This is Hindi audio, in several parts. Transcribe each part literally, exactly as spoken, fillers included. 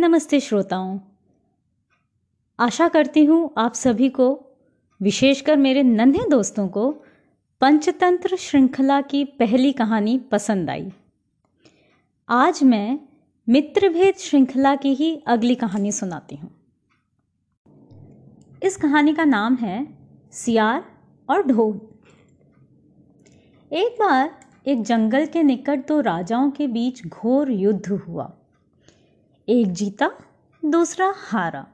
नमस्ते श्रोताओं, आशा करती हूँ आप सभी को, विशेषकर मेरे नन्हे दोस्तों को पंचतंत्र श्रृंखला की पहली कहानी पसंद आई। आज मैं मित्र भेद श्रृंखला की ही अगली कहानी सुनाती हूँ। इस कहानी का नाम है सियार और ढोल। एक बार एक जंगल के निकट दो राजाओं के बीच घोर युद्ध हुआ। एक जीता, दूसरा हारा।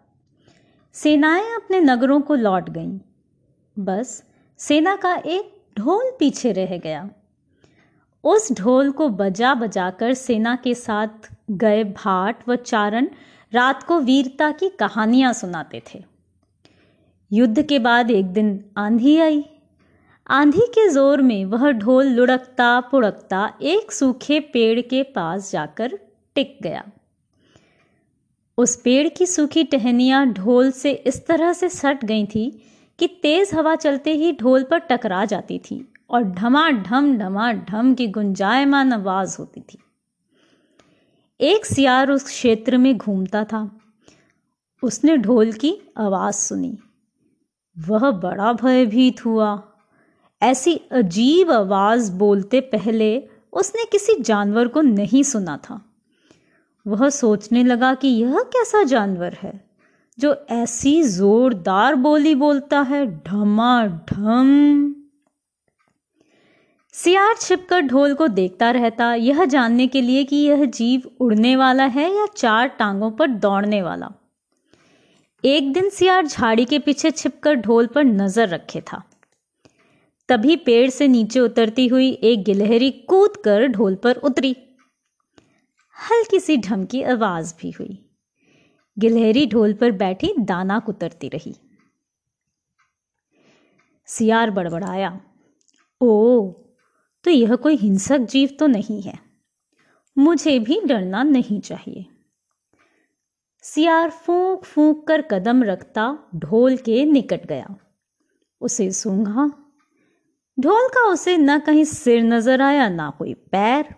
सेनाएं अपने नगरों को लौट गईं, बस सेना का एक ढोल पीछे रह गया। उस ढोल को बजा बजा कर सेना के साथ गए भाट व चारण रात को वीरता की कहानियां सुनाते थे। युद्ध के बाद एक दिन आंधी आई। आंधी के जोर में वह ढोल लुढ़कता पुढ़कता एक सूखे पेड़ के पास जाकर टिक गया। उस पेड़ की सूखी टहनियां ढोल से इस तरह से सट गई थी कि तेज हवा चलते ही ढोल पर टकरा जाती थी और ढमाढम ढमाढम की गुंजायमान आवाज होती थी। एक सियार उस क्षेत्र में घूमता था। उसने ढोल की आवाज सुनी। वह बड़ा भयभीत हुआ। ऐसी अजीब आवाज बोलते पहले उसने किसी जानवर को नहीं सुना था। वह सोचने लगा कि यह कैसा जानवर है जो ऐसी जोरदार बोली बोलता है, ढमाढम। सियार छिपकर ढोल को देखता रहता, यह जानने के लिए कि यह जीव उड़ने वाला है या चार टांगों पर दौड़ने वाला। एक दिन सियार झाड़ी के पीछे छिपकर ढोल पर नजर रखे था। तभी पेड़ से नीचे उतरती हुई एक गिलहरी कूद कर ढोल पर उतरी। हल्की सी ढमकी आवाज भी हुई। गिलहरी ढोल पर बैठी दाना कुतरती रही। सियार बड़बड़ाया, ओ, तो यह कोई हिंसक जीव तो नहीं है, मुझे भी डरना नहीं चाहिए। सियार फूंक फूंक कर कदम रखता ढोल के निकट गया। उसे सूंघा। ढोल का उसे न कहीं सिर नजर आया, ना कोई पैर।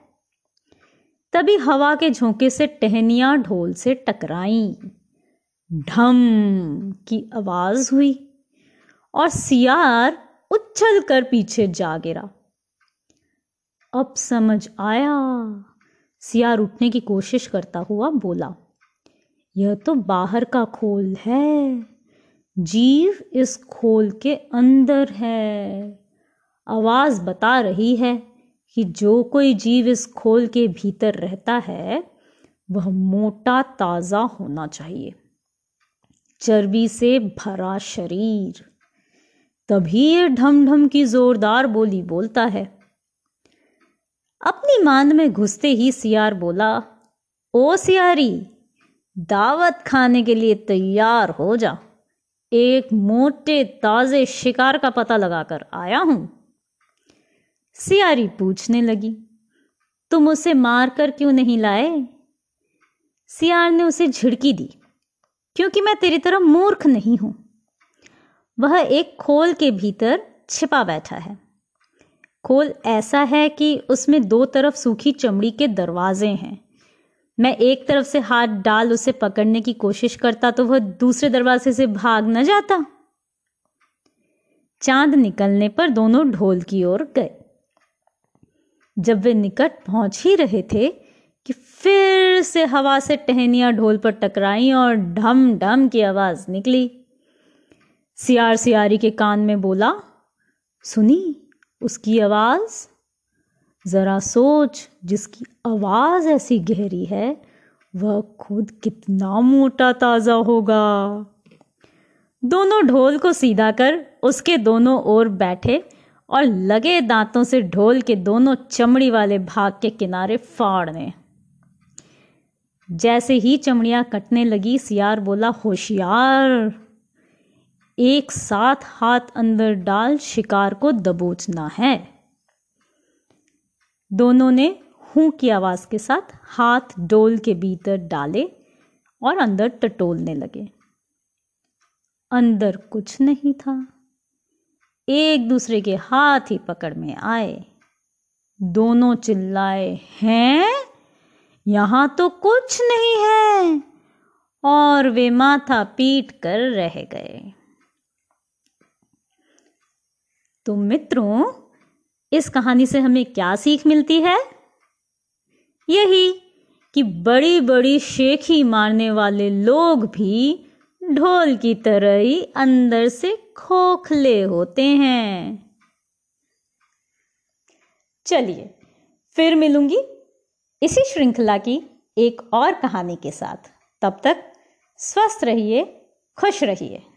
तभी हवा के झोंके से टहनियां ढोल से टकराईं। ढम की आवाज हुई और सियार उछल कर पीछे जा गिरा। अब समझ आया। सियार उठने की कोशिश करता हुआ बोला, यह तो बाहर का खोल है, जीव इस खोल के अंदर है। आवाज बता रही है कि जो कोई जीव इस खोल के भीतर रहता है वह मोटा ताजा होना चाहिए, चर्बी से भरा शरीर, तभी ये ढमढम की जोरदार बोली बोलता है। अपनी मांद में घुसते ही सियार बोला, ओ सियारी, दावत खाने के लिए तैयार हो जा, एक मोटे ताजे शिकार का पता लगाकर आया हूं। सियारी पूछने लगी, तुम उसे मार कर क्यों नहीं लाए? सियार ने उसे झिड़की दी, क्योंकि मैं तेरी तरह मूर्ख नहीं हूं। वह एक खोल के भीतर छिपा बैठा है। खोल ऐसा है कि उसमें दो तरफ सूखी चमड़ी के दरवाजे हैं। मैं एक तरफ से हाथ डाल उसे पकड़ने की कोशिश करता तो वह दूसरे दरवाजे से भाग न जाता। चांद निकलने पर दोनों ढोल की ओर गए। जब वे निकट पहुंच ही रहे थे कि फिर से हवा से टहनियां ढोल पर टकराईं और ढम ढम की आवाज निकली। सियार सियारी के कान में बोला, सुनी उसकी आवाज? जरा सोच, जिसकी आवाज ऐसी गहरी है वह खुद कितना मोटा ताजा होगा। दोनों ढोल को सीधा कर उसके दोनों ओर बैठे और लगे दांतों से ढोल के दोनों चमड़ी वाले भाग के किनारे फाड़ने। जैसे ही चमड़ियां कटने लगी, सियार बोला, होशियार, एक साथ हाथ अंदर डाल शिकार को दबोचना है। दोनों ने हूं की आवाज के साथ हाथ ढोल के भीतर डाले और अंदर टटोलने लगे। अंदर कुछ नहीं था। एक दूसरे के हाथ ही पकड़ में आए। दोनों चिल्लाए, हैं? यहां तो कुछ नहीं है। और वे माथा पीट कर रह गए। तो मित्रों, इस कहानी से हमें क्या सीख मिलती है? यही कि बड़ी बड़ी शेखी मारने वाले लोग भी ढोल की तरह ही अंदर से खोखले होते हैं। चलिए, फिर मिलूंगी इसी श्रृंखला की एक और कहानी के साथ। तब तक स्वस्थ रहिए, खुश रहिए।